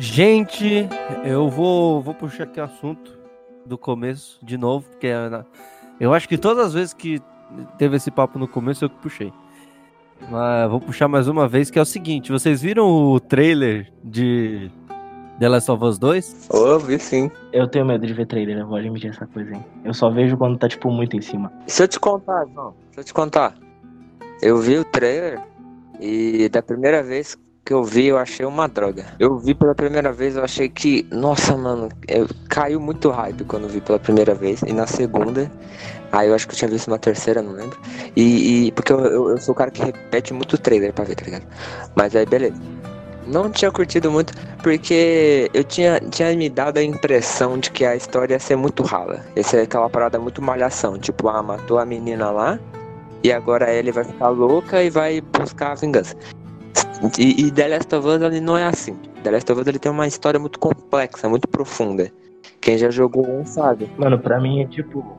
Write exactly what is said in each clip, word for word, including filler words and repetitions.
Gente, eu vou, vou puxar aqui o assunto do começo de novo, porque eu acho que todas as vezes que teve esse papo no começo eu que puxei. Mas vou puxar mais uma vez, que é o seguinte: vocês viram o trailer de The Last of Us dois? Oh, vi sim. Eu tenho medo de ver trailer, eu vou admitir essa coisa, hein. Eu só vejo quando tá, tipo, muito em cima. Deixa eu te contar, João, deixa eu te contar. Eu vi o trailer e da primeira vez que eu vi, eu achei uma droga. Eu vi pela primeira vez, eu achei que... Nossa, mano, eu, caiu muito hype quando eu vi pela primeira vez. E na segunda... Aí eu acho que eu tinha visto uma terceira, não lembro. E... e porque eu, eu, eu sou o cara que repete muito trailer pra ver, tá ligado? Mas aí, beleza. Não tinha curtido muito, porque eu tinha, tinha me dado a impressão de que a história ia ser muito rala. Ia ser aquela parada muito malhação. Tipo, ah, matou a menina lá, e agora a Ellie vai ficar louca e vai buscar a vingança. E, e The Last of Us, ele não é assim. The Last of Us, ele tem uma história muito complexa, muito profunda. Quem já jogou um sabe. Mano, pra mim é tipo...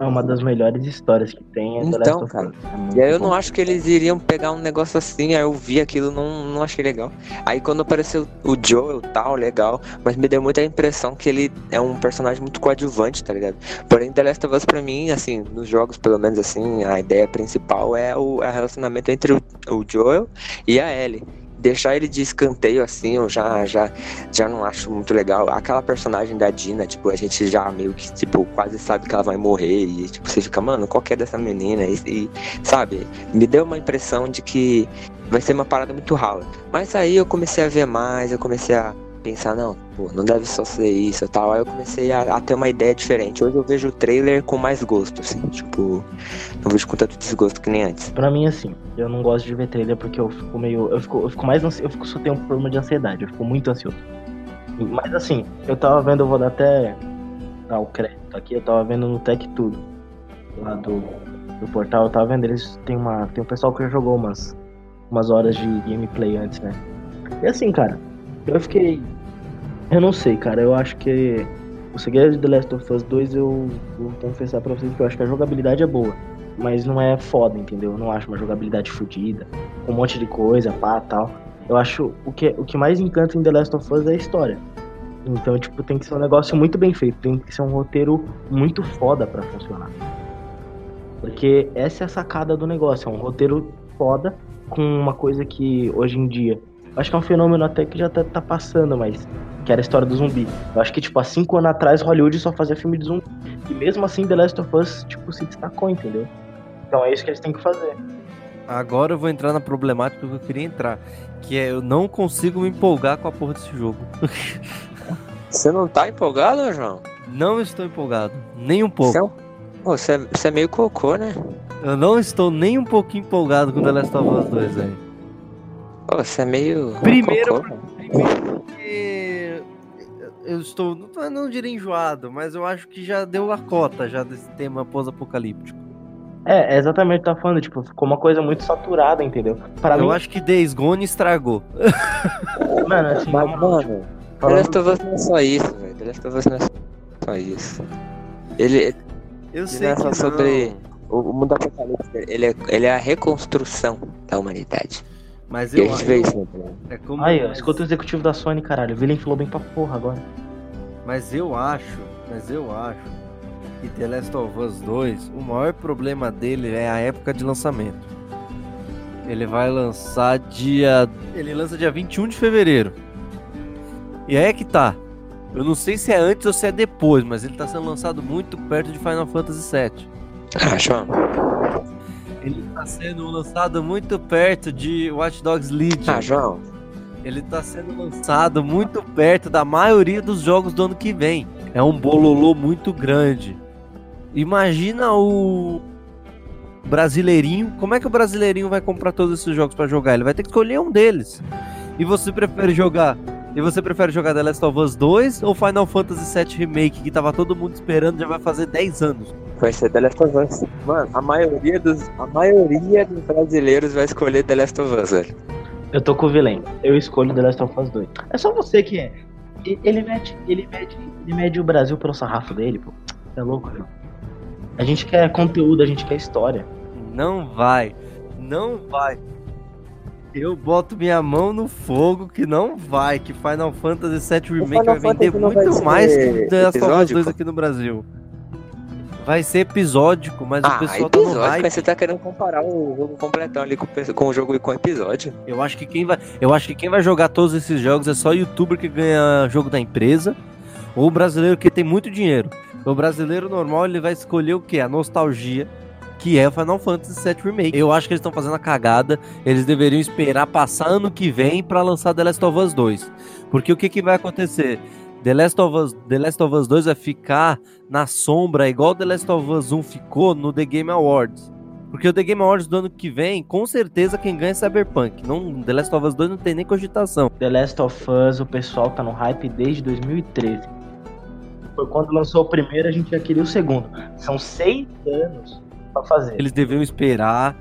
É uma das melhores histórias que tem. É The então, Last cara. Of Us. É, e aí eu bom. Não acho que eles iriam pegar um negócio assim. Aí eu vi aquilo, não, não achei legal. Aí quando apareceu o Joel, tal, legal. Mas me deu muita impressão que ele é um personagem muito coadjuvante, tá ligado? Porém, The Last of Us, pra mim, assim, nos jogos, pelo menos assim, a ideia principal é o é relacionamento entre o, o Joel e a Ellie. Deixar ele de escanteio, assim, eu já, já, já não acho muito legal. Aquela personagem da Dina, tipo, a gente já meio que, tipo, quase sabe que ela vai morrer. E, tipo, você fica, mano, qual que é dessa menina? E, e, sabe, me deu uma impressão de que vai ser uma parada muito rala. Mas aí eu comecei a ver mais, eu comecei a pensar, não, pô, não deve só ser isso e tal. Aí eu comecei a, a ter uma ideia diferente. Hoje eu vejo o trailer com mais gosto, assim, tipo, não vejo com tanto desgosto que nem antes. Pra mim, assim, eu não gosto de ver trailer porque eu fico meio, eu fico, eu fico mais ansioso, eu fico, só tenho um problema de ansiedade, eu fico muito ansioso. Mas assim, eu tava vendo, eu vou dar até dar o crédito aqui, eu tava vendo no Tec Tudo, lá do, do portal, eu tava vendo, eles tem uma, tem um pessoal que já jogou umas, umas horas de gameplay antes, né? E assim, cara, eu fiquei... Eu não sei, cara, eu acho que o segredo de The Last of Us dois, eu vou confessar pra vocês que eu acho que a jogabilidade é boa, mas não é foda, entendeu? Eu não acho uma jogabilidade fodida, com um monte de coisa, pá, tal. Eu acho o que, o que mais encanta em The Last of Us é a história. Então, tipo, tem que ser um negócio muito bem feito, tem que ser um roteiro muito foda pra funcionar. Porque essa é a sacada do negócio, é um roteiro foda com uma coisa que, hoje em dia... Acho que é um fenômeno até que já tá, tá passando, mas... Que era a história do zumbi. Eu acho que, tipo, há cinco anos atrás, Hollywood só fazia filme de zumbi. E mesmo assim, The Last of Us, tipo, se destacou, entendeu? Então é isso que eles têm que fazer. Agora eu vou entrar na problemática que eu queria entrar. Que é, eu não consigo me empolgar com a porra desse jogo. Você não tá empolgado, João? Não estou empolgado. Nem um pouco. Você é, um... Pô, você é, você é meio cocô, né? Eu não estou nem um pouquinho empolgado com The Last of Us dois, velho. Pô, você é meio... Primeiro, cocô, primeiro porque eu estou, não, não diria enjoado, mas eu acho que já deu a cota já desse tema pós-apocalíptico. É, é exatamente o que tá falando, tipo, ficou uma coisa muito saturada, entendeu? Pra eu mim... acho que Days Gone estragou. Mano, assim, mas, como... mano, The Last of Us não é só isso, velho. The Last of Us não é só isso. Ele, eu sei ele que é só não. Sobre o mundo apocalíptico, ele é, ele é a reconstrução da humanidade. Mas eu acho. É como... Aí, mas... escuta o executivo da Sony, caralho. O Willem falou bem pra porra agora. Mas eu acho, mas eu acho que The Last of Us dois, o maior problema dele é a época de lançamento. Ele vai lançar dia. Ele lança dia vinte e um de fevereiro. E aí é que tá. Eu não sei se é antes ou se é depois, mas ele tá sendo lançado muito perto de Final Fantasy sete. Ah, chama. Ele tá sendo lançado muito perto de Watch Dogs Legion. Ah, João. Ele tá sendo lançado muito perto da maioria dos jogos do ano que vem. É um bololô muito grande. Imagina o brasileirinho. Como é que o brasileirinho vai comprar todos esses jogos pra jogar? Ele vai ter que escolher um deles. E você prefere jogar... E você prefere jogar The Last of Us dois ou Final Fantasy sete Remake, que tava todo mundo esperando, já vai fazer dez anos? Vai ser The Last of Us. Mano, a maioria dos, a maioria dos brasileiros vai escolher The Last of Us, velho. Eu tô com o Willem. Eu escolho The Last of Us dois. É só você que é. Ele mede, ele mede, ele mede o Brasil pelo sarrafo dele, pô. É louco, velho. A gente quer conteúdo, a gente quer história. Não vai. Não vai. Eu boto minha mão no fogo que não vai, que Final Fantasy sete Remake vai vender muito mais que The Last of Us dois aqui no Brasil. Vai ser episódico, mas ah, o pessoal tá no hype. Mas você tá querendo comparar o jogo completão ali com, com o jogo e com o episódio. Eu acho que quem vai, eu acho que quem vai jogar todos esses jogos é só o youtuber que ganha jogo da empresa ou o brasileiro que tem muito dinheiro. O brasileiro normal, ele vai escolher o que? A nostalgia, que é o Final Fantasy sete Remake. Eu acho que eles estão fazendo a cagada. Eles deveriam esperar passar ano que vem pra lançar The Last of Us dois. Porque o que que vai acontecer? The Last of Us, The Last of Us dois vai ficar na sombra, igual The Last of Us um ficou no The Game Awards. Porque o The Game Awards do ano que vem, com certeza quem ganha é Cyberpunk. Não, The Last of Us dois não tem nem cogitação. The Last of Us, o pessoal tá no hype desde dois mil e treze. Foi quando lançou o primeiro, a gente já queria o segundo. São seis anos pra fazer. Eles deviam esperar,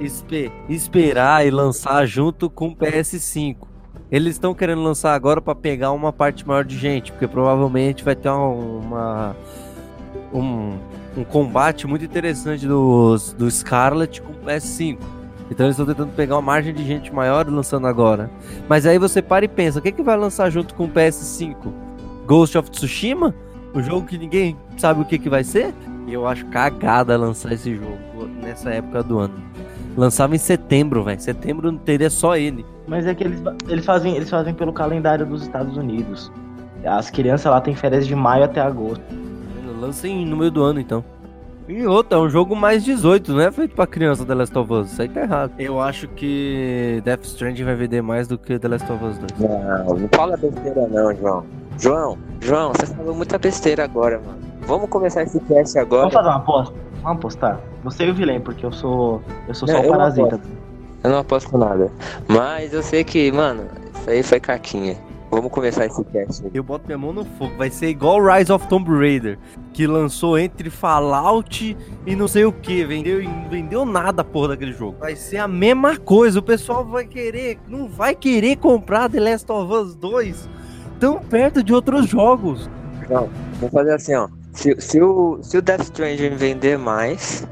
esper, esperar e lançar junto com o P S cinco. Eles estão querendo lançar agora para pegar uma parte maior de gente, porque provavelmente vai ter uma, um, um combate muito interessante do, do Scarlet com o P S cinco. Então eles estão tentando pegar uma margem de gente maior lançando agora. Mas aí você para e pensa, o que, que vai lançar junto com o P S cinco? Ghost of Tsushima? Um jogo que ninguém sabe o que, que vai ser? E eu acho cagada lançar esse jogo nessa época do ano. Lançava em setembro, velho. Setembro não teria só ele. Mas é que eles, eles, fazem, eles fazem pelo calendário dos Estados Unidos. As crianças lá têm férias de maio até agosto. Lancem no meio do ano, então. E outra, é um jogo mais dezoito, não é feito pra criança, The Last of Us. Isso aí tá errado. Eu acho que Death Stranding vai vender mais do que The Last of Us dois. Não, não fala besteira não, João. João, João, você falou muita besteira agora, mano. Vamos começar esse teste agora. Vamos fazer uma aposta? Vamos apostar? Você e o Vilém, porque eu sou, eu sou não, só um parasita. Eu não aposto com nada. Mas eu sei que, mano, isso aí foi caquinha. Vamos começar esse cast. Eu boto minha mão no fogo. Vai ser igual Rise of Tomb Raider, que lançou entre Fallout e não sei o que. Vendeu não vendeu nada a porra daquele jogo. Vai ser a mesma coisa. O pessoal vai querer, não vai querer comprar The Last of Us dois tão perto de outros jogos. Não, vou fazer assim, ó. Se, se, o, se o Death Stranding vender mais,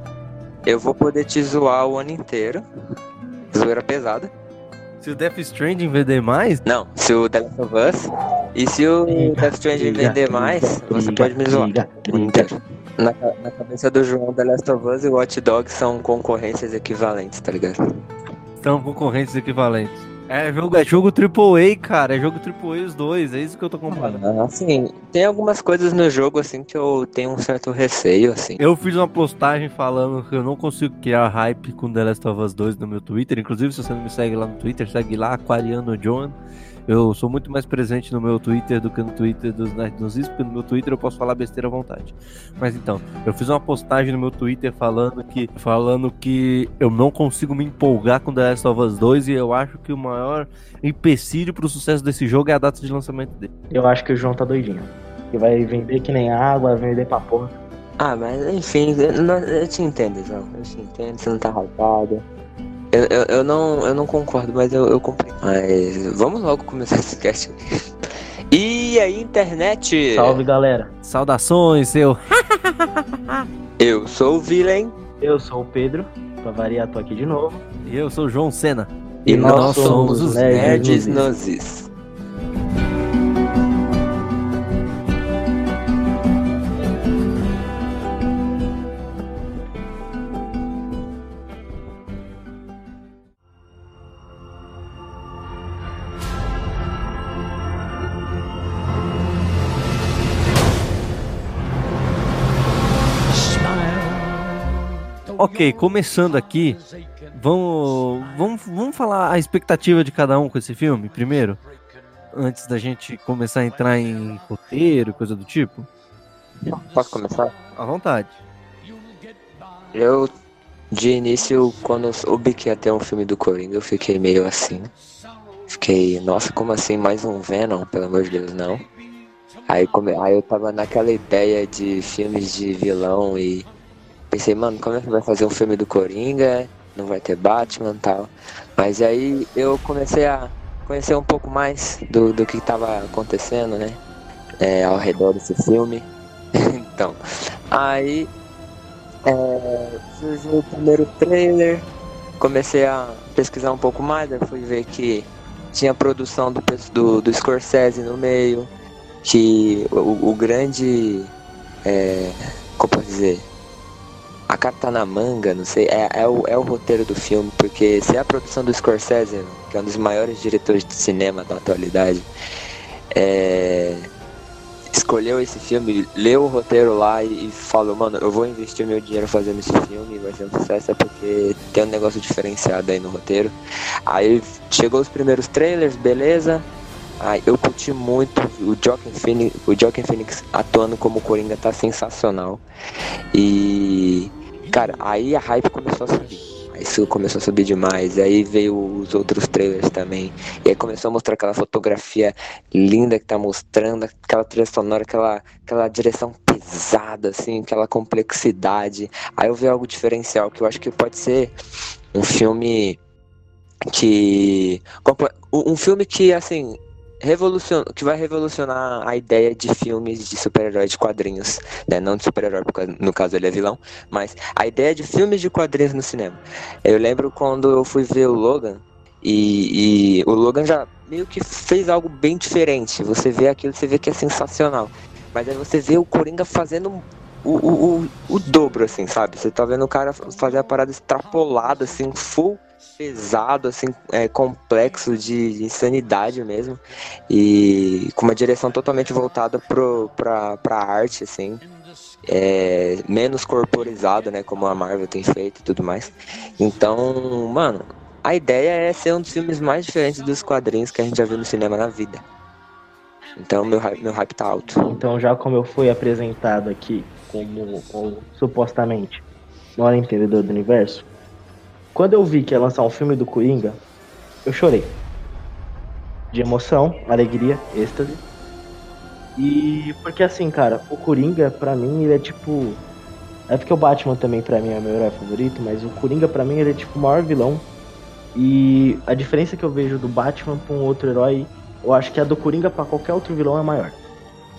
eu vou poder te zoar o ano inteiro. Zoeira pesada. Se o Death Stranding vender mais? Não, se o The Last of Us. E se o briga, Death Stranding briga, vender briga, mais, briga, você pode me zoar. Briga, briga. Na, na cabeça do João, The Last of Us e Watch Dogs são concorrências equivalentes, tá ligado? São concorrências equivalentes. É jogo, é jogo triplo A, cara. É jogo triplo A os dois, é isso que eu tô comparando. Ah, assim, tem algumas coisas no jogo, assim, que eu tenho um certo receio, assim. Eu fiz uma postagem falando que eu não consigo criar hype com The Last of Us dois no meu Twitter. Inclusive, se você não me segue lá no Twitter, segue lá, Aquariano John. Eu sou muito mais presente no meu Twitter do que no Twitter dos Nerd Nozis, porque no meu Twitter eu posso falar besteira à vontade. Mas então, eu fiz uma postagem no meu Twitter falando que, falando que eu não consigo me empolgar com The Last of Us dois e eu acho que uma O maior empecilho pro sucesso desse jogo é a data de lançamento dele. Eu acho que o João tá doidinho. Ele vai vender que nem água, vai vender pra porra. Ah, mas enfim, eu, eu te entendo, João. Eu te entendo, você não tá hypado. Eu, eu, eu, não, eu não concordo, mas eu, eu compreendo. Mas vamos logo começar esse cast. E aí, internet? Salve, galera. Saudações, seu. Eu sou o Vilém. Eu sou o Pedro. Pra variar, tô aqui de novo. E eu sou o João Senna. E, e nós, nós somos, somos os Nerds Nozis. Ok, começando aqui, vamos, vamos, vamos falar a expectativa de cada um com esse filme, primeiro? Antes da gente começar a entrar em roteiro, coisa do tipo? Posso começar? À vontade. Eu, de início, quando eu soube que ia ter um filme do Coringa, eu fiquei meio assim. Fiquei, nossa, como assim, mais um Venom? Pelo amor de Deus, não. Aí, come, aí eu tava naquela ideia de filmes de vilão e... Pensei, mano, como é que vai fazer um filme do Coringa? Não vai ter Batman e tal. Mas aí eu comecei a conhecer um pouco mais do, do que estava acontecendo, né? É, ao redor desse filme. Então, aí é, surgiu o primeiro trailer. comecei a pesquisar um pouco mais, eu fui ver que tinha produção do, do, do Scorsese no meio, que o, o grande, é, como posso dizer, a carta na manga, não sei, é, é, o, é o roteiro do filme, porque se é a produção do Scorsese, que é um dos maiores diretores de cinema da atualidade, é, escolheu esse filme, leu o roteiro lá e, e falou, mano, eu vou investir meu dinheiro fazendo esse filme, vai ser um sucesso, é porque tem um negócio diferenciado aí no roteiro. Aí chegou os primeiros trailers, beleza. Aí eu curti muito o Joaquin Phoenix, o Joaquin Phoenix atuando como Coringa, tá sensacional. E cara, aí a hype começou a subir. Isso começou a subir demais, aí veio os outros trailers também, e aí começou a mostrar aquela fotografia linda que tá mostrando, aquela trilha sonora, aquela, aquela direção pesada, assim, aquela complexidade. Aí eu vi algo diferencial, que eu acho que pode ser um filme que... Um filme que, assim... Revolucion... que vai revolucionar a ideia de filmes de super-heróis de quadrinhos, né? Não de super-herói, porque no caso ele é vilão, mas a ideia de filmes de quadrinhos no cinema. Eu lembro quando eu fui ver o Logan, e, e o Logan já meio que fez algo bem diferente. Você vê aquilo, você vê que é sensacional, mas aí você vê o Coringa fazendo o, o, o, o dobro, assim, sabe? Você tá vendo o cara fazer a parada extrapolada, assim, full... pesado, assim, é, complexo de, de insanidade mesmo, e com uma direção totalmente voltada pro, pra, pra arte, assim, é, menos corporizado, né, como a Marvel tem feito e tudo mais. Então, mano, a ideia é ser um dos filmes mais diferentes dos quadrinhos que a gente já viu no cinema na vida. Então meu, meu hype tá alto. Então, já como eu fui apresentado aqui como, como supostamente maior entendedor do universo, quando eu vi que ia lançar um filme do Coringa, eu chorei. De emoção, alegria, êxtase. E porque assim, cara, o Coringa, pra mim, ele é tipo... É porque o Batman também, pra mim, é o meu herói favorito, mas o Coringa, pra mim, ele é tipo o maior vilão. E a diferença que eu vejo do Batman pra um outro herói, eu acho que a do Coringa pra qualquer outro vilão é maior.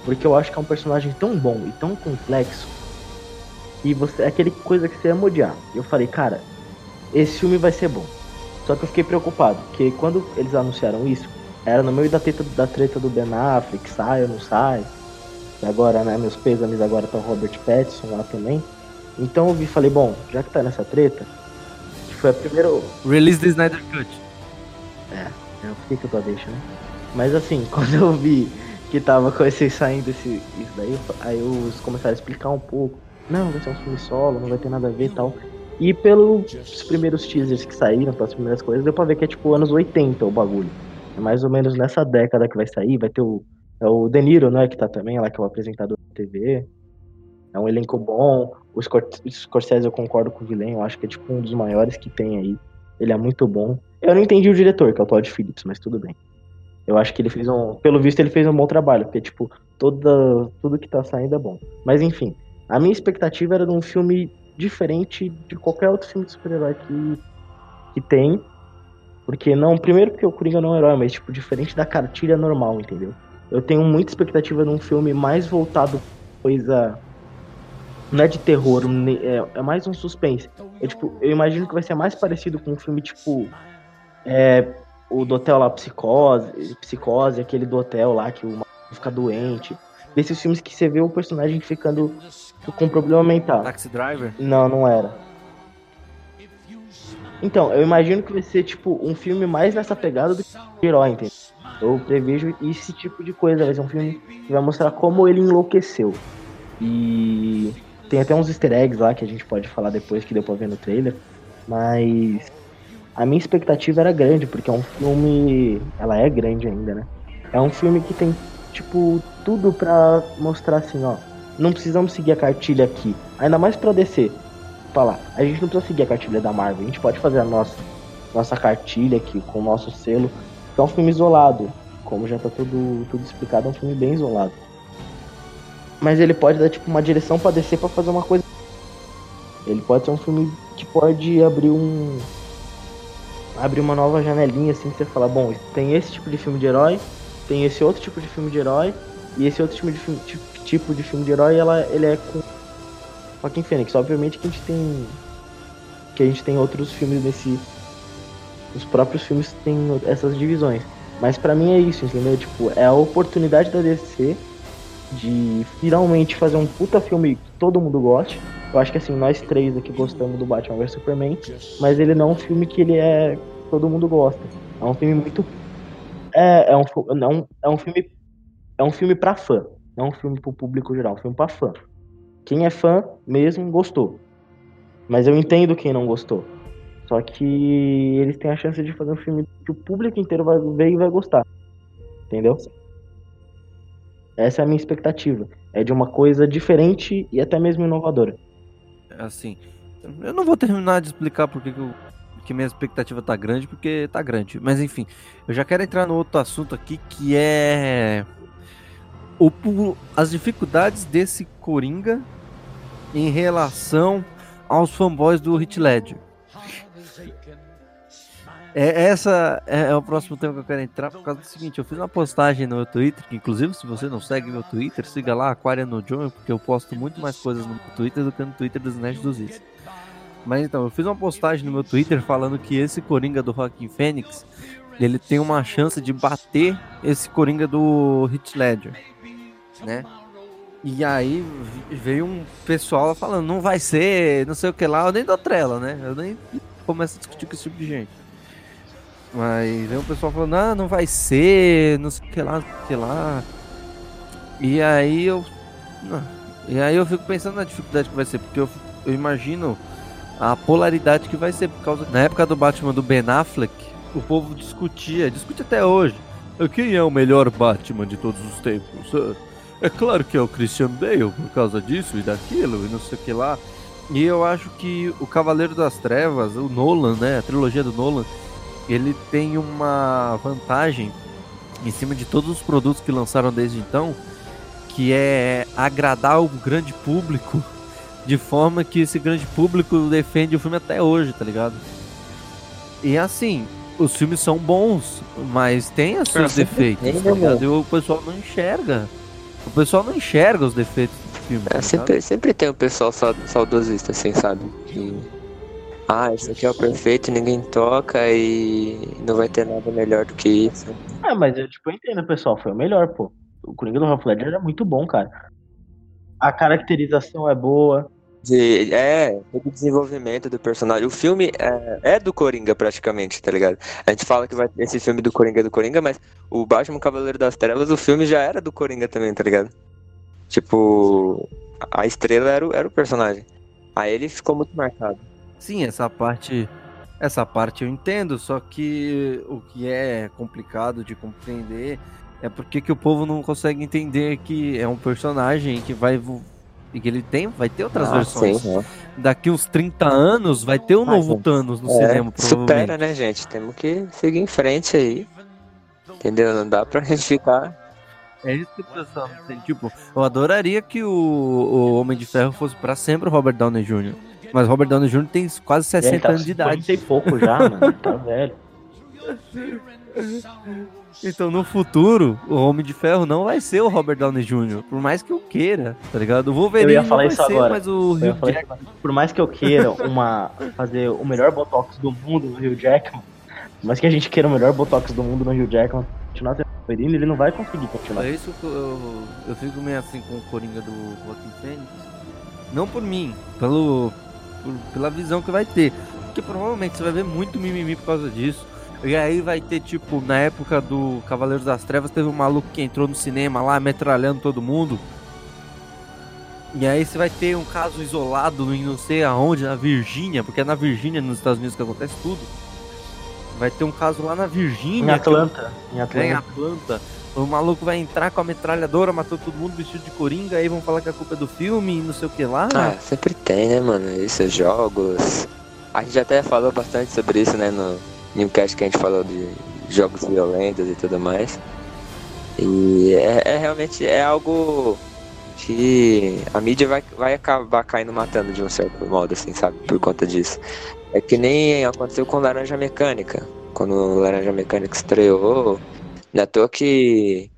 Porque eu acho que é um personagem tão bom e tão complexo, e você, é aquele coisa que você ia odiar. Eu falei, cara... esse filme vai ser bom. Só que eu fiquei preocupado, porque quando eles anunciaram isso, era no meio da treta, da treta do Ben Affleck, sai ou não sai. E agora, né, meus pêsames agora tá o Robert Pattinson lá também. Então eu vi, falei, bom, já que tá nessa treta, que foi a primeira... Release the Snyder Cut. É, eu fiquei que eu tô deixando, né? Mas assim, quando eu vi que tava com esse, saindo esse, isso daí, aí eles começaram a explicar um pouco. Não, vai ser um filme solo, não vai ter nada a ver e tal. E pelos primeiros teasers que saíram, pelas primeiras coisas, deu pra ver que é tipo anos oitenta o bagulho. É mais ou menos nessa década que vai sair, vai ter o, é o De Niro, né, que tá também lá, que é o apresentador da T V. É um elenco bom, o Scorsese eu concordo com o Villen, eu acho que é tipo um dos maiores que tem aí. Ele é muito bom. Eu não entendi o diretor, que é o Todd Phillips, mas tudo bem. Eu acho que ele fez um... Pelo visto ele fez um bom trabalho, porque tipo, toda, tudo que tá saindo é bom. Mas enfim, a minha expectativa era de um filme... diferente de qualquer outro filme de super-herói que, que tem. Porque não, primeiro porque o Coringa não é um herói, mas tipo, diferente da cartilha normal, entendeu? Eu tenho muita expectativa de um filme mais voltado coisa... não é de terror, é, é mais um suspense. Eu, tipo, eu imagino que vai ser mais parecido com um filme tipo... É, o do hotel lá, Psicose, Psicose, aquele do hotel lá que o maluco fica doente. Desses filmes que você vê o personagem ficando... com problema mental. Taxi Driver? Não, não era. Então, eu imagino que vai ser tipo um filme mais nessa pegada do que o herói, entendeu? Eu prevejo esse tipo de coisa. Vai ser um filme que vai mostrar como ele enlouqueceu. E tem até uns easter eggs lá que a gente pode falar depois, que deu pra ver no trailer. Mas a minha expectativa era grande, porque é um filme... ela é grande ainda, né? É um filme que tem tipo tudo pra mostrar assim, ó, não precisamos seguir a cartilha aqui. Ainda mais pra D C. Falar, a gente não precisa seguir a cartilha da Marvel. A gente pode fazer a nossa, nossa cartilha aqui, com o nosso selo. É um filme isolado. Como já tá tudo, tudo explicado, é um filme bem isolado. Mas ele pode dar tipo uma direção pra D C pra fazer uma coisa. Ele pode ser um filme que pode abrir um... abrir uma nova janelinha, assim, que você fala, bom, tem esse tipo de filme de herói, tem esse outro tipo de filme de herói, e esse outro tipo de filme... Tipo, tipo de filme de herói, ela, ele é com Joaquin Phoenix. Obviamente que a gente tem que a gente tem outros filmes nesse... Os próprios filmes têm essas divisões. Mas pra mim é isso, entendeu? Tipo, é a oportunidade da D C de finalmente fazer um puta filme que todo mundo goste. Eu acho que assim, nós três aqui gostamos do Batman vs Superman, mas ele não é um filme que ele é... todo mundo gosta. É um filme muito... É, é, um, não, é um filme... É um filme pra fã. Não é um filme pro público geral, é um filme pra fã. Quem é fã mesmo gostou. Mas eu entendo quem não gostou. Só que eles têm a chance de fazer um filme que o público inteiro vai ver e vai gostar. Entendeu? Essa é a minha expectativa. É de uma coisa diferente e até mesmo inovadora. Assim, eu não vou terminar de explicar porque que, eu, que minha expectativa tá grande, porque tá grande. Mas enfim, eu já quero entrar no outro assunto aqui, que é o, as dificuldades desse Coringa em relação aos fanboys do Heath Ledger. É, essa é, é o próximo tema que eu quero entrar, por causa do seguinte: eu fiz uma postagem no meu Twitter, que inclusive se você não segue meu Twitter, siga lá, Aquariano John, porque eu posto muito mais coisas no Twitter do que no Twitter dos Nerd dos Is. Mas então, eu fiz uma postagem no meu Twitter falando que esse Coringa do Joaquin Phoenix, ele tem uma chance de bater esse Coringa do Heath Ledger, né? E aí veio um pessoal falando, não vai ser, não sei o que lá, eu nem dou trela, né? Eu nem começo a discutir com esse tipo de gente. Mas aí o pessoal falou, não, não vai ser, não sei o que lá, não sei o que lá. E aí eu. E aí eu fico pensando na dificuldade que vai ser, porque eu, eu imagino a polaridade que vai ser, por causa. Na época do Batman do Ben Affleck, o povo discutia, discute até hoje. Quem é o melhor Batman de todos os tempos? É claro que é o Christian Bale, por causa disso e daquilo, e não sei o que lá. E eu acho que o Cavaleiro das Trevas, o Nolan, né? A trilogia do Nolan. Ele tem uma vantagem em cima de todos os produtos que lançaram desde então, que é agradar o grande público de forma que esse grande público defende o filme até hoje, tá ligado? E assim, os filmes são bons, mas tem os seus defeitos, tá ligado? E o pessoal não enxerga. O pessoal não enxerga os defeitos do filme. É, sempre, sempre tem o pessoal saudosista, assim, sabe? E... Ah, isso aqui é o perfeito, ninguém toca e não vai ter nada melhor do que isso. Ah, mas eu tipo, eu entendo, pessoal, foi o melhor, pô. O Coringa do Heath Ledger era muito bom, cara. A caracterização é boa. De, é, todo o desenvolvimento do personagem. O filme é, é do Coringa praticamente, tá ligado? A gente fala que vai, esse filme do Coringa é do Coringa, mas o Batman Cavaleiro das Trevas, o filme já era do Coringa também, tá ligado? Tipo, a estrela era o, era o personagem. Aí ele ficou muito marcado. Sim, essa parte, essa parte eu entendo, só que o que é complicado de compreender é porque que o povo não consegue entender que é um personagem que vai e que ele tem, vai ter outras ah, versões. Sim, é. Daqui uns trinta anos vai ter um ah, novo gente, Thanos no é, cinema, provavelmente. Supera, né, gente? Temos que seguir em frente aí, entendeu? Não dá pra gente ficar... É isso que o pessoal tem, tipo, eu adoraria que o, o Homem de Ferro fosse pra sempre o Robert Downey Júnior, mas Robert Downey Júnior tem quase sessenta tá anos de idade. Ele tem pouco já, mano. Tá velho. Então, no futuro, o Homem de Ferro não vai ser o Robert Downey Júnior, por mais que eu queira, tá ligado? O Wolverine eu ia falar não vai isso ser, agora. Mas o Hugh Jackman... Por mais que eu queira uma, fazer o melhor Botox do mundo no Hugh Jackman, mas que a gente queira o melhor Botox do mundo no Hugh Jackman, continuar sendo o Wolverine, ele não vai conseguir continuar. É isso que eu, eu, eu fico meio assim com o Coringa do Joaquin Phoenix. Não por mim, pelo... pela visão que vai ter, porque provavelmente você vai ver muito mimimi por causa disso. E aí vai ter tipo, na época do Cavaleiros das Trevas, teve um maluco que entrou no cinema lá, metralhando todo mundo. E aí você vai ter um caso isolado em não sei aonde, na Virgínia, porque é na Virgínia, nos Estados Unidos, que acontece tudo. Vai ter um caso lá na Virgínia, em Atlanta, que... em Atlanta. É, em Atlanta. O maluco vai entrar com a metralhadora, matou todo mundo vestido de Coringa, aí vão falar que a culpa é do filme e não sei o que lá. Ah, sempre tem, né, mano? Esses jogos... A gente até falou bastante sobre isso, né, no Newcast, que a gente falou de jogos violentos e tudo mais. E é, é realmente é algo que a mídia vai, vai acabar caindo matando de um certo modo, assim, sabe? Por conta disso. É que nem aconteceu com Laranja Mecânica. Quando Laranja Mecânica estreou... Não é à toa que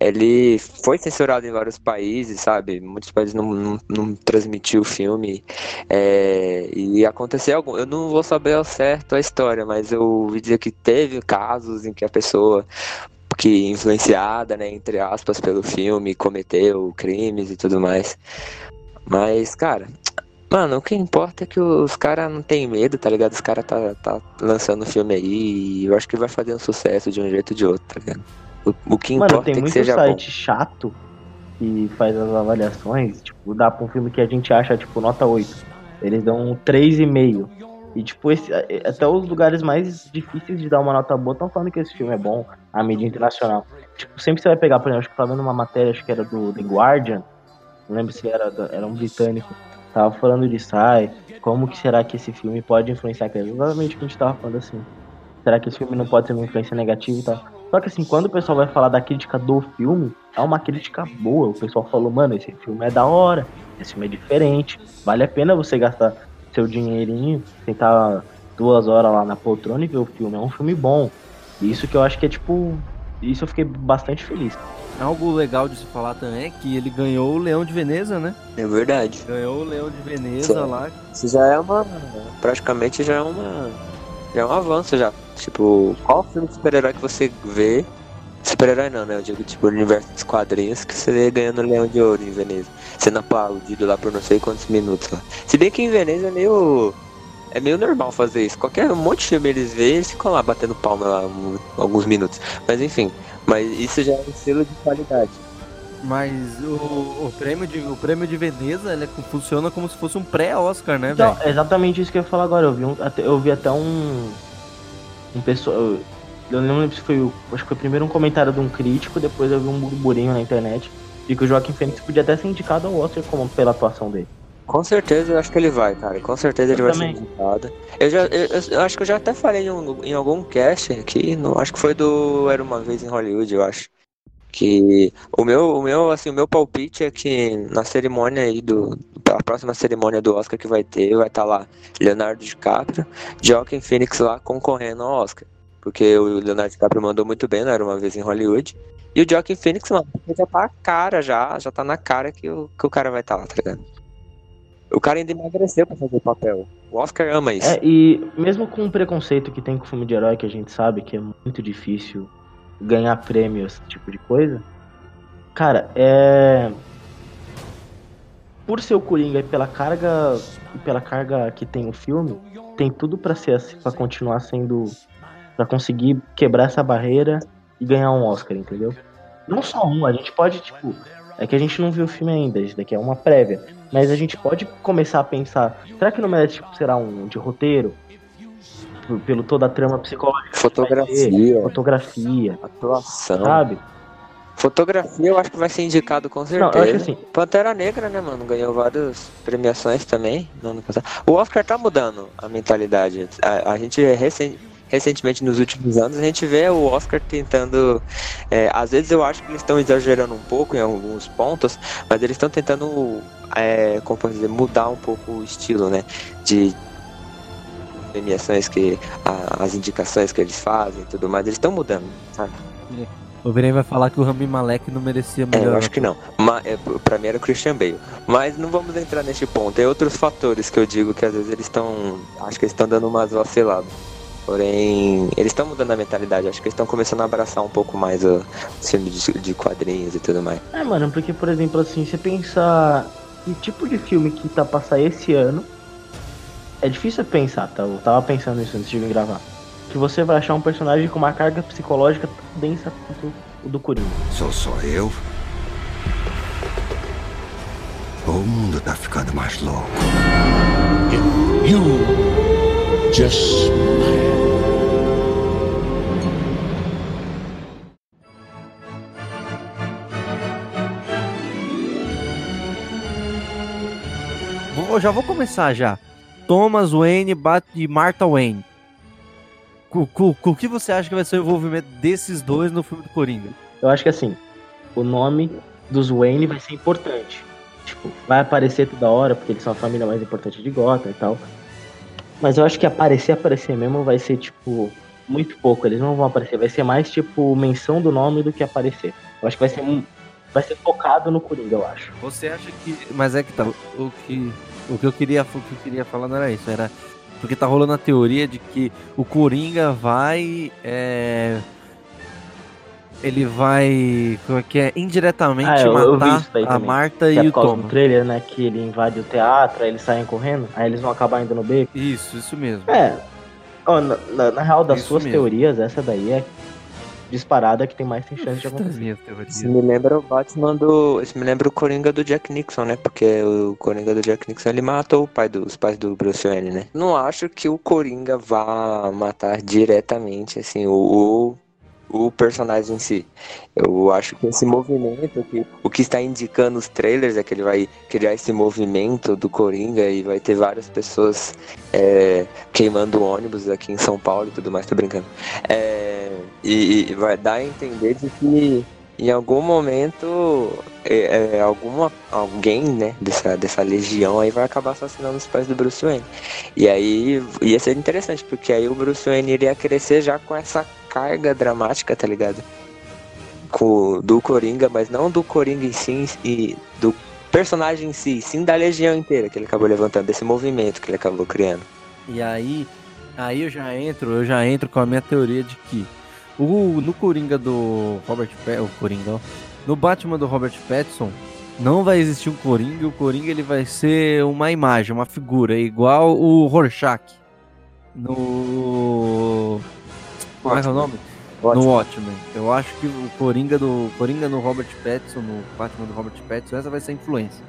ele foi censurado em vários países, sabe? Muitos países não, não, não transmitiu o filme. É, e aconteceu algum... Eu não vou saber ao certo a história, mas eu ouvi dizer que teve casos em que a pessoa... que influenciada, né, entre aspas, pelo filme, cometeu crimes e tudo mais. Mas, cara, mano, o que importa é que os caras não tem medo, tá ligado? Os caras tá, tá lançando o filme aí e eu acho que vai fazer um sucesso de um jeito ou de outro, tá ligado? O, o que importa, mano, tem é que seja bom. Tem muito site chato que faz as avaliações, tipo, dá pra um filme que a gente acha, tipo, nota oito. Eles dão três vírgula cinco. E, tipo, esse, até os lugares mais difíceis de dar uma nota boa estão falando que esse filme é bom, a mídia internacional. Tipo, sempre você vai pegar, por exemplo, acho que tava vendo uma matéria, acho que era do The Guardian, não lembro se era, era um britânico, tava falando disso, ai, como que será que esse filme pode influenciar? Que é exatamente o que a gente tava falando, assim, será que esse filme não pode ter uma influência negativa e tal? Só que, assim, quando o pessoal vai falar da crítica do filme, é uma crítica boa, o pessoal falou, mano, esse filme é da hora, esse filme é diferente, vale a pena você gastar seu dinheirinho, sentar duas horas lá na poltrona e ver o filme, é um filme bom. Isso que eu acho que é tipo, isso eu fiquei bastante feliz. Algo legal de se falar também é que ele ganhou o Leão de Veneza, né? É verdade. Ganhou o Leão de Veneza isso, lá. Isso já é uma, praticamente já é uma, já é um avanço já. Tipo, qual filme de super-herói que você vê, super-herói não, né? Eu digo tipo o universo dos quadrinhos que você vê ganhando o Leão de Ouro em Veneza. Sendo aplaudido lá por não sei quantos minutos lá. Se bem que em Veneza é meio. É meio normal fazer isso. Qualquer um monte de filme eles vêem, eles ficam lá batendo palma lá um, alguns minutos. Mas enfim, mas isso já é um selo de qualidade. Mas o, o, prêmio, de, o prêmio de Veneza ele funciona como se fosse um pré-Oscar, né, velho? Então, é exatamente isso que eu ia falar agora. Eu vi, um, eu vi até um. Um pessoal. Eu, eu não lembro se foi. Acho que foi primeiro um comentário de um crítico, depois eu vi um burburinho na internet. E que o Joaquin Phoenix podia até ser indicado ao Oscar como, pela atuação dele. Com certeza eu acho que ele vai, cara. Com certeza ele vai ser indicado. Eu já, eu, eu acho que eu já até falei em, um, em algum cast aqui, no, acho que foi do Era Uma Vez em Hollywood, eu acho. Que o meu, o meu, assim, o meu palpite é que na cerimônia aí do, a próxima cerimônia do Oscar que vai ter, vai estar lá Leonardo DiCaprio, Joaquin Phoenix lá concorrendo ao Oscar. Porque o Leonardo DiCaprio mandou muito bem, não era uma vez em Hollywood. E o Joaquin Phoenix, mano, já tá a cara já, já tá na cara que o, que o cara vai estar tá lá, tá ligado? O cara ainda emagreceu pra fazer o papel. O Oscar ama isso. É, e mesmo com o preconceito que tem com o filme de herói, que a gente sabe que é muito difícil ganhar prêmios, esse tipo de coisa. Cara, é... por ser o Coringa e pela carga, e pela carga que tem o filme, tem tudo pra, ser, pra continuar sendo... pra conseguir quebrar essa barreira e ganhar um Oscar, entendeu? Não só um, a gente pode, tipo... é que a gente não viu o filme ainda, isso daqui é uma prévia. Mas a gente pode começar a pensar... será que não merece, tipo, será um de roteiro? P- pelo toda a trama psicológica... fotografia... fotografia... atuação... sabe? Fotografia eu acho que vai ser indicado com certeza. Não, eu acho que assim... Pantera Negra, né, mano? Ganhou várias premiações também no ano passado. O Oscar tá mudando a mentalidade. A, a gente é recente... recentemente, nos últimos anos, a gente vê o Oscar tentando... É, às vezes eu acho que eles estão exagerando um pouco em alguns pontos, mas eles estão tentando, é, como posso dizer, mudar um pouco o estilo, né? De premiações que... A, as indicações que eles fazem e tudo mais, eles estão mudando, sabe? O Virei vai falar que o Rami Malek não merecia melhor. É, eu acho que não. Mas, pra mim era o Christian Bale. Mas não vamos entrar neste ponto. Tem outros fatores que eu digo que às vezes eles estão... acho que eles estão dando umas vaciladas. Porém, eles estão mudando a mentalidade, acho que eles estão começando a abraçar um pouco mais o filme de, de quadrinhos e tudo mais. É, mano, porque, por exemplo, assim, você pensar que tipo de filme que tá passar esse ano, é difícil pensar, tá? Eu tava pensando nisso antes de vir gravar. Que você vai achar um personagem com uma carga psicológica tão densa quanto o do Coringa. Sou só eu? O mundo tá ficando mais louco. You... you... Just... Bom, já vou começar já. Thomas Wayne bate Martha Wayne. O, o, o que você acha que vai ser o envolvimento desses dois no filme do Coringa? Eu acho que assim, o nome dos Wayne vai ser importante. Tipo, vai aparecer toda hora, porque eles são a família mais importante de Gotham e tal. Mas eu acho que aparecer, aparecer mesmo vai ser, tipo, muito pouco. Eles não vão aparecer. Vai ser mais, tipo, menção do nome do que aparecer. Eu acho que vai ser um, vai ser focado no Coringa, eu acho. Você acha que... Mas é que tá... O que, o que, eu, queria, o que eu queria falar não era isso, era... Porque tá rolando a teoria de que o Coringa vai... É... Ele vai... Como é que é? Indiretamente ah, eu, matar eu a Marta e é o Tom. No trailer, né? Que ele invade o teatro, aí eles saem correndo, aí eles vão acabar indo no beco. Isso, isso mesmo. É. Oh, na, na, na real, das isso suas mesmo. Teorias, essa daí é disparada que tem mais tem chance de acontecer. Isso me lembra o Batman do... Isso me lembra o Coringa do Jack Nicholson, né? Porque o Coringa do Jack Nicholson, ele matou o pai do, os pais do Bruce Wayne, né? Não acho que o Coringa vá matar diretamente, assim, o... o personagem em si. Eu acho que esse movimento que, o que está indicando os trailers é que ele vai criar esse movimento do Coringa e vai ter várias pessoas é, queimando ônibus aqui em São Paulo e tudo mais, tô brincando é, e, e vai dar a entender de que em algum momento é, é, alguma, alguém, né, dessa, dessa legião aí vai acabar assassinando os pais do Bruce Wayne. E aí ia ser interessante, porque aí o Bruce Wayne iria crescer já com essa carga dramática, tá ligado? Com, do Coringa, mas não do Coringa em si, e do personagem em si, sim da legião inteira que ele acabou levantando, desse movimento que ele acabou criando. E aí, aí eu já entro, eu já entro com a minha teoria de que o, no Coringa do Robert Pattinson, o Coringa, no Batman do Robert Pattinson, não vai existir um Coringa, e o Coringa ele vai ser uma imagem, uma figura, igual o Rorschach no... Como é que é o nome? Watchmen. No Watchmen. Eu acho que o Coringa do Coringa no Robert Pattinson, no Batman do Robert Pattinson, essa vai ser a influência.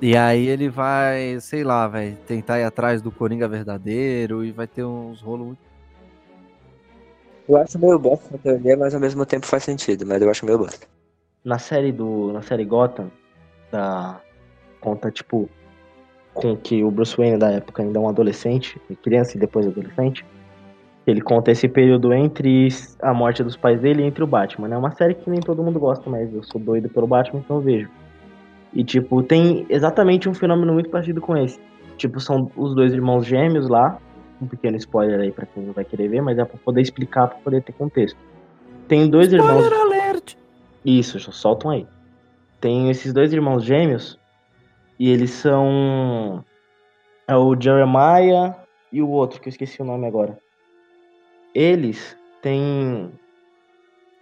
E aí ele vai, sei lá, vai tentar ir atrás do Coringa verdadeiro e vai ter uns rolos muito... Eu acho meio bosta na teoria, mas ao mesmo tempo faz sentido, mas eu acho meio bosta. Na série do, na série Gotham, da conta, tipo, com que o Bruce Wayne da época ainda é um adolescente, criança e depois adolescente. Ele conta esse período entre a morte dos pais dele e entre o Batman. É uma série que nem todo mundo gosta, mas eu sou doido pelo Batman, então eu vejo. E, tipo, tem exatamente um fenômeno muito parecido com esse. Tipo, são os dois irmãos gêmeos lá. Um pequeno spoiler aí pra quem não vai querer ver, mas é pra poder explicar, pra poder ter contexto. Tem dois spoiler irmãos... Spoiler alert! Isso, já soltam aí. Tem esses dois irmãos gêmeos e eles são... É o Jeremiah e o outro, que eu esqueci o nome agora. Eles têm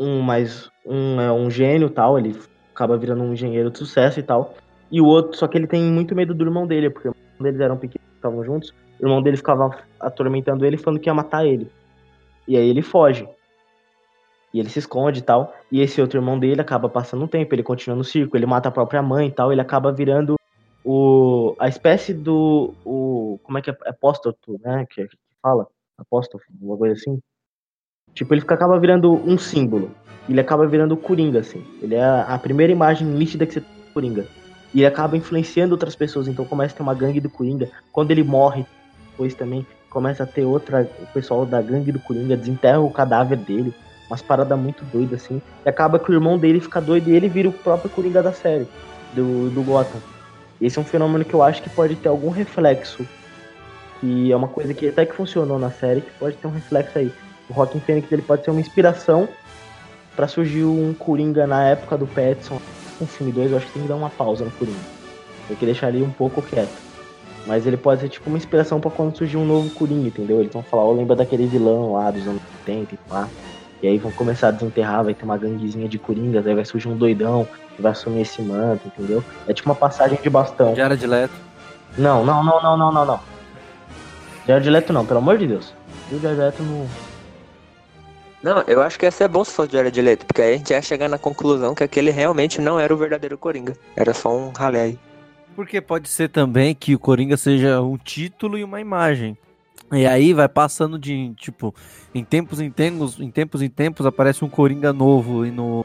um mais um, é um gênio e tal, ele acaba virando um engenheiro de sucesso e tal. E o outro, só que ele tem muito medo do irmão dele, porque quando eles eram pequenos, estavam juntos, o irmão dele ficava atormentando ele, falando que ia matar ele. E aí ele foge. E ele se esconde e tal. E esse outro irmão dele acaba passando um tempo, ele continua no circo, ele mata a própria mãe e tal, ele acaba virando o a espécie do... O, como é que é? Apóstolo, né? Que, que fala... apóstolo, uma coisa assim. Tipo, ele fica, acaba virando um símbolo. Ele acaba virando o Coringa, assim. Ele é a primeira imagem nítida que você tem do Coringa. E ele acaba influenciando outras pessoas. Então começa a ter uma gangue do Coringa. Quando ele morre, depois também começa a ter outra... O pessoal da gangue do Coringa desenterra o cadáver dele. Umas paradas muito doidas, assim. E acaba que o irmão dele fica doido e ele vira o próprio Coringa da série. Do, do Gotham. Esse é um fenômeno que eu acho que pode ter algum reflexo. Que é uma coisa que até que funcionou na série, que pode ter um reflexo aí. O Joaquin Phoenix, ele pode ser uma inspiração pra surgir um Coringa na época do Pattinson. Um filme dois, eu acho que tem que dar uma pausa no Coringa. Tem que deixar ele um pouco quieto. Mas ele pode ser tipo uma inspiração pra quando surgir um novo Coringa, entendeu? Eles vão falar, ó, oh, lembra daquele vilão lá dos anos oitenta e lá. E aí vão começar a desenterrar, vai ter uma ganguezinha de Coringas, aí vai surgir um doidão que vai assumir esse manto, entendeu? É tipo uma passagem de bastão. Jared Leto. Não, não, não, não, não, não, não. Jared Leto não, pelo amor de Deus. O Jared Leto não... Não, eu acho que ia ser bom se fosse o Jared Leto, porque aí a gente ia chegar na conclusão que aquele realmente não era o verdadeiro Coringa. Era só um ralé aí. Porque pode ser também que o Coringa seja um título e uma imagem. E aí vai passando de, tipo, em tempos em tempos, em tempos em tempos aparece um Coringa novo e no...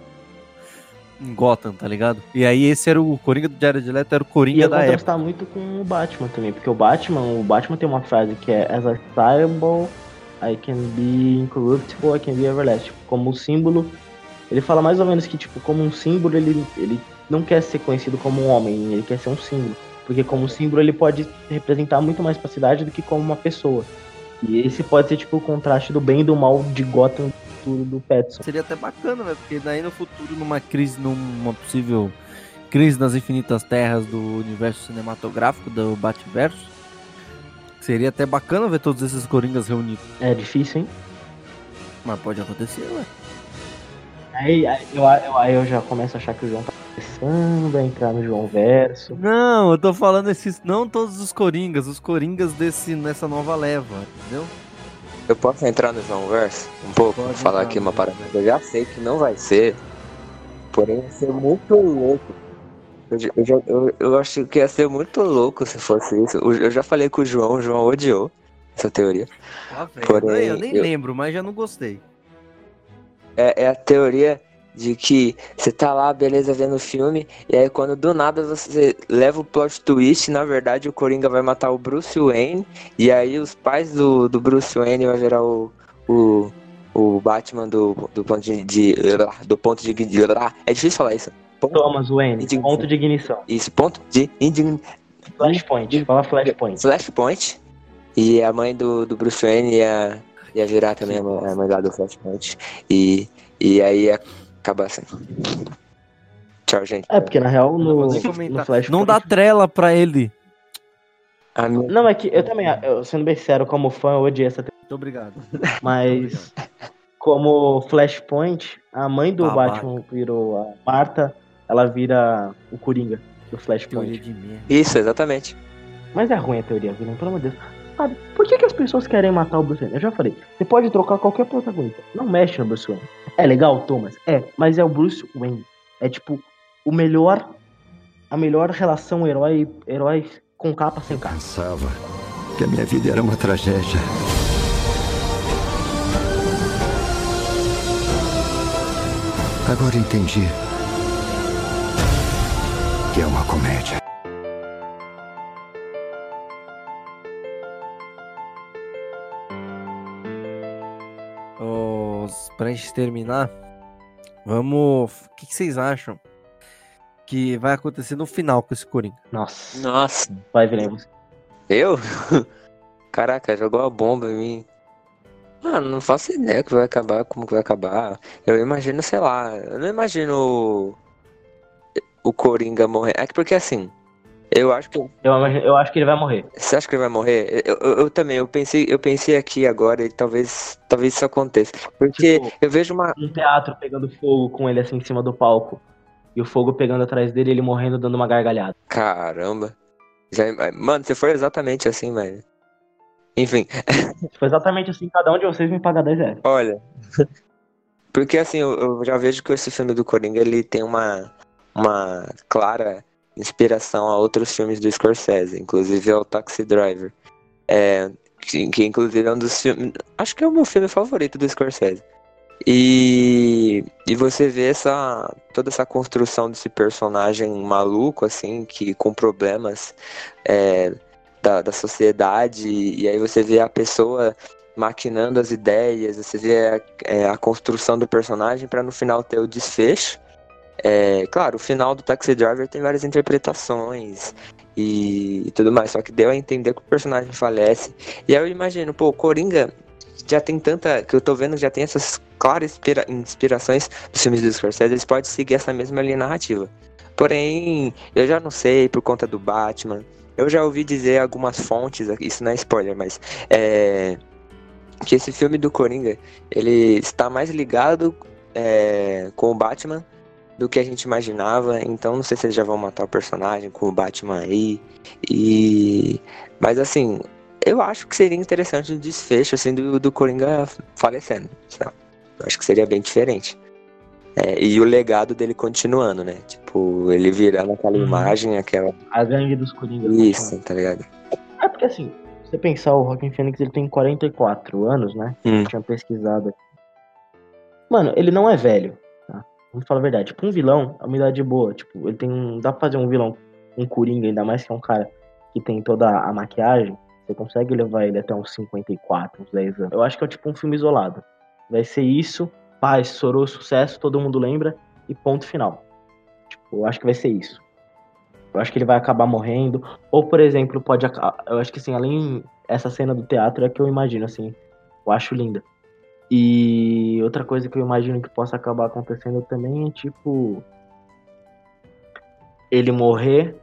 em Gotham, tá ligado? E aí esse era o Coringa do Jared Leto, era o Coringa da época. E ia contrastar muito com o Batman também, porque o Batman, o Batman tem uma frase que é As I Cyborg, I can be incorruptible, I can be everlasting. Tipo, como símbolo, ele fala mais ou menos que, tipo, como um símbolo, ele, ele não quer ser conhecido como um homem, ele quer ser um símbolo. Porque como símbolo ele pode representar muito mais pra cidade do que como uma pessoa. E esse pode ser, tipo, o contraste do bem e do mal de Gotham futuro do Pattinson. Seria até bacana, né? Porque daí no futuro, numa crise, numa possível crise das infinitas terras do universo cinematográfico, do Bat-verso, seria até bacana ver todos esses coringas reunidos. É difícil, hein? Mas pode acontecer, ué. Aí, aí, eu, eu, aí eu já começo a achar que o João tá começando a entrar no João Verso. Não, eu tô falando esses... Não todos os Coringas, os Coringas desse, nessa nova leva, entendeu? Eu posso entrar no João Verso um pouco? Pode falar entrar, aqui uma parada. Eu já sei que não vai ser, porém ia ser muito louco. Eu, eu, eu, eu acho que ia ser muito louco se fosse isso. Eu, eu já falei com o João, o João odiou essa teoria. Ah, velho, porém, eu nem eu... lembro, mas já não gostei. É, é a teoria de que você tá lá, beleza, vendo o filme, e aí quando do nada você leva o plot twist, na verdade o Coringa vai matar o Bruce Wayne, e aí os pais do, do Bruce Wayne vai virar o, o, o Batman do, do ponto de, de... do ponto de... de é difícil falar isso. Ponto Thomas Wayne, de, ponto de ignição. Isso, ponto de... de Flashpoint, fala Flashpoint. Flashpoint, e a mãe do, do Bruce Wayne e a... ia virar também a mãe lá do Flashpoint. E, e aí ia acabar assim. Tchau, gente. É, porque na real no, no Flashpoint... Não dá trela pra ele. Ah, não. Não, é que eu também, eu, sendo bem sério, como fã, eu odiei essa... Muito obrigado. Mas, como Flashpoint, a mãe do ah, Batman Marta. virou a Marta, ela vira o Coringa do Flashpoint. Isso, exatamente. Mas é ruim a teoria, viu? Pelo amor de Deus. Por que, que as pessoas querem matar o Bruce Wayne? Eu já falei, você pode trocar qualquer protagonista, não mexe no Bruce Wayne. É legal, Thomas? É, mas é o Bruce Wayne. É tipo, o melhor, a melhor relação herói, herói com capa sem capa. Eu pensava que a minha vida era uma tragédia. Agora entendi que é uma comédia. Pra gente terminar, vamos... O que, que vocês acham que vai acontecer no final com esse Coringa? Nossa. Nossa. Vai, Vilemos. Eu? Caraca, jogou a bomba em mim. Mano, não faço ideia que vai acabar, como que vai acabar. Eu imagino, sei lá, eu não imagino o Coringa morrer. É porque assim, eu acho que... Eu, imagino, eu acho que ele vai morrer. Você acha que ele vai morrer? Eu, eu, eu também, eu pensei, eu pensei aqui agora e talvez, talvez isso aconteça. Porque tipo, eu vejo uma... um teatro pegando fogo com ele assim em cima do palco. E o fogo pegando atrás dele, ele morrendo dando uma gargalhada. Caramba. Já, mano, se for exatamente assim, velho. Enfim. Se for exatamente assim, cada um de vocês me paga dez reais. Olha. Porque assim, eu, eu já vejo que esse filme do Coringa, ele tem uma, uma clara... inspiração a outros filmes do Scorsese, inclusive ao Taxi Driver, é, que, que inclusive é um dos filmes, acho que é o meu filme favorito do Scorsese, e, e você vê essa, toda essa construção desse personagem maluco, assim, que, com problemas é, da, da sociedade, e aí você vê a pessoa maquinando as ideias, você vê a, é, a construção do personagem para no final ter o desfecho. É, claro, o final do Taxi Driver tem várias interpretações e, e tudo mais, só que deu a entender que o personagem falece. E aí eu imagino, pô, o Coringa já tem tanta, que eu tô vendo, já tem essas claras inspira- inspirações dos filmes do Scorsese, eles podem seguir essa mesma linha narrativa. Porém, eu já não sei, por conta do Batman, eu já ouvi dizer algumas fontes, isso não é spoiler, mas é, que esse filme do Coringa, ele está mais ligado é, com o Batman do que a gente imaginava, então não sei se eles já vão matar o personagem com o Batman aí, e... mas assim, eu acho que seria interessante o desfecho, assim, do, do Coringa falecendo, sabe? Eu acho que seria bem diferente. É, e o legado dele continuando, né? Tipo, ele virando aquela hum. imagem, aquela... A gangue dos Coringas. Isso, tá ligado? É porque assim, se você pensar, o Joaquin Phoenix, ele tem quarenta e quatro anos, né? Hum. Eu tinha pesquisado aqui. Mano, ele não é velho. Vamos falar a verdade, tipo, um vilão é uma idade boa, tipo, ele tem um... dá pra fazer um vilão, um Coringa, ainda mais que é um cara que tem toda a maquiagem, você consegue levar ele até uns cinquenta e quatro, uns dez anos. Eu acho que é tipo um filme isolado, vai ser isso, paz, sorô, sucesso, todo mundo lembra, e ponto final. Tipo, eu acho que vai ser isso. Eu acho que ele vai acabar morrendo, ou por exemplo, pode, eu acho que assim, além, essa cena do teatro é que eu imagino, assim, eu acho linda. E outra coisa que eu imagino que possa acabar acontecendo também é, tipo, ele morrer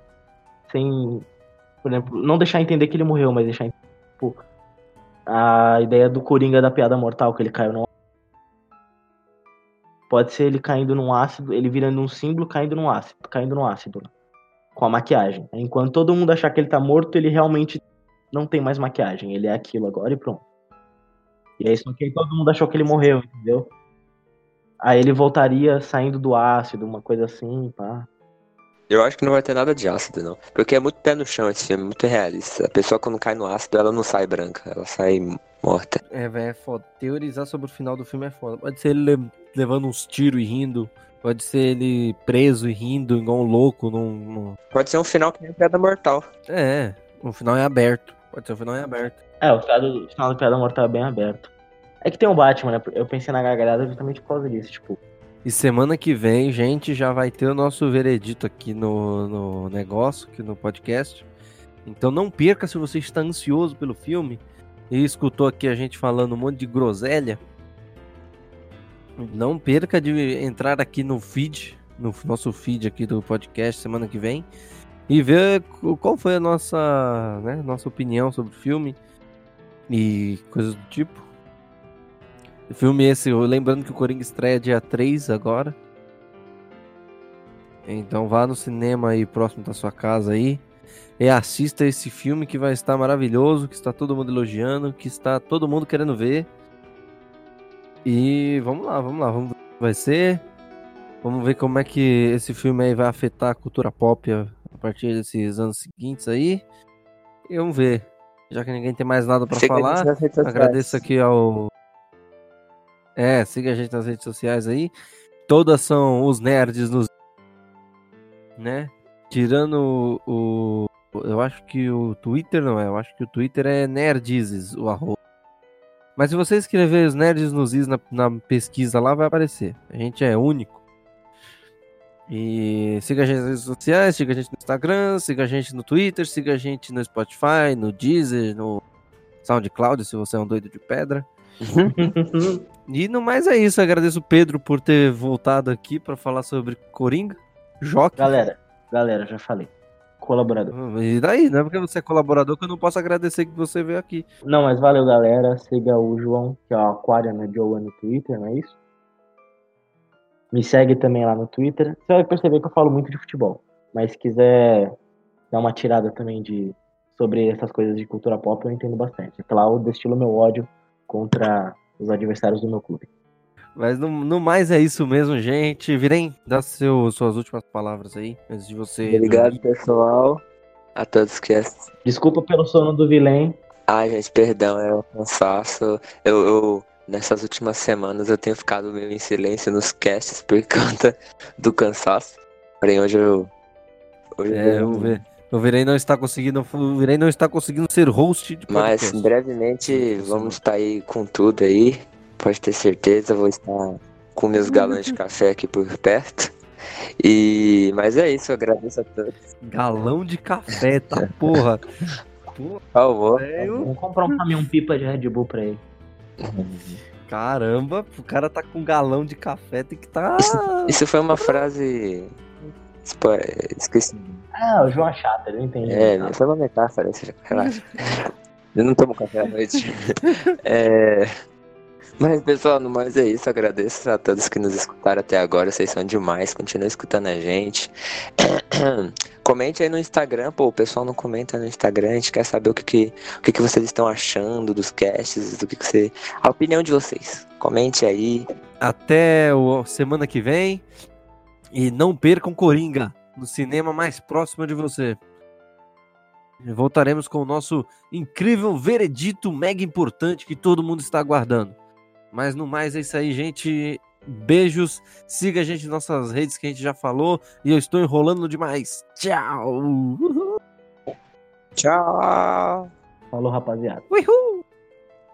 sem, por exemplo, não deixar entender que ele morreu, mas deixar, tipo, a ideia do Coringa da Piada Mortal, que ele caiu no... Pode ser ele caindo num ácido, ele virando um símbolo caindo num ácido, caindo num ácido, com a maquiagem. Enquanto todo mundo achar que ele tá morto, ele realmente não tem mais maquiagem, ele é aquilo agora e pronto. E aí só que todo mundo achou que ele morreu, entendeu? Aí ele voltaria saindo do ácido, uma coisa assim, pá. Eu acho que não vai ter nada de ácido, não. Porque é muito pé no chão esse filme, muito realista. A pessoa quando cai no ácido, ela não sai branca, ela sai morta. É, velho, é foda. Teorizar sobre o final do filme é foda. Pode ser ele levando uns tiros e rindo. Pode ser ele preso e rindo, igual um louco. Num, num... Pode ser um final que nem Piada Mortal. É, um final em aberto. Pode ser um final em aberto. É, o final do, o final do Piada Mortal é bem aberto. É que tem um Batman, né? Eu pensei na gargalhada justamente por causa disso, tipo... E semana que vem, gente, já vai ter o nosso veredito aqui no, no negócio, aqui no podcast. Então não perca se você está ansioso pelo filme e escutou aqui a gente falando um monte de groselha. Não perca de entrar aqui no feed, no nosso feed aqui do podcast semana que vem e ver qual foi a nossa, né, nossa opinião sobre o filme e coisas do tipo. Filme esse, lembrando que o Coringa estreia dia três agora. Então vá no cinema aí, próximo da sua casa aí, e assista esse filme que vai estar maravilhoso, que está todo mundo elogiando, que está todo mundo querendo ver. E vamos lá, vamos lá, vamos ver o que vai ser. Vamos ver como é que esse filme aí vai afetar a cultura pop a partir desses anos seguintes aí. E vamos ver. Já que ninguém tem mais nada pra Chega falar, agradeço aqui ao... É, siga a gente nas redes sociais aí. Todas são os nerds nos... Né? Tirando o... o eu acho que o Twitter não é. Eu acho que o Twitter é nerdizes, o arroba. Mas se você escrever os nerds nos is na, na pesquisa lá, vai aparecer. A gente é único. E siga a gente nas redes sociais, siga a gente no Instagram, siga a gente no Twitter, siga a gente no Spotify, no Deezer, no SoundCloud, se você é um doido de pedra. E no mais é isso, eu agradeço o Pedro por ter voltado aqui pra falar sobre Coringa, Joque. Galera, galera, já falei, colaborador. E daí, não é porque você é colaborador que eu não posso agradecer que você veio aqui. Não, mas valeu galera, siga o João, que é o Aquariano né, Joel no Twitter, não é isso? Me segue também lá no Twitter, você vai perceber que eu falo muito de futebol, mas se quiser dar uma tirada também de, sobre essas coisas de cultura pop eu entendo bastante, claro, eu destilo meu ódio contra os adversários do meu clube. Mas no, no mais é isso mesmo, gente. Virem, dá seu, suas últimas palavras aí, antes de você... Obrigado, pessoal. A todos que... Desculpa pelo sono do vilém. Ai, gente, perdão, é um cansaço. Eu, eu, nessas últimas semanas eu tenho ficado meio em silêncio nos casts por conta do cansaço. Porém, hoje eu... Hoje é, eu... vamos ver. O Virei não está conseguindo, o Virei não está conseguindo ser host de podcast. Mas brevemente vamos estar aí com tudo aí. Pode ter certeza, vou estar com meus galões de café aqui por perto. E mas é isso, eu agradeço a todos. Galão de café, tá porra. Por favor. Eu... Vamos comprar um caminhão pipa de Red Bull para ele. Caramba, o cara tá com galão de café, tem que estar. Tá... Isso, isso foi uma frase esqueci. Ah, o João é chato, ele não entende. É, foi uma metáfora, relaxa. Eu não tomo café à noite. É... Mas, pessoal, no mais é isso. Agradeço a todos que nos escutaram até agora. Vocês são demais. Continuem escutando a gente. Comente aí no Instagram. Pô, o pessoal não comenta no Instagram. A gente quer saber o que, que, o que, que vocês estão achando dos casts, do que, que você... a opinião de vocês. Comente aí. Até o... semana que vem. E não percam Coringa. No cinema mais próximo de você. Voltaremos com o nosso incrível veredito mega importante que todo mundo está aguardando. Mas no mais é isso aí, gente. Beijos. Siga a gente nas nossas redes que a gente já falou. E eu estou enrolando demais. Tchau. Tchau. Falou, rapaziada. Uhul.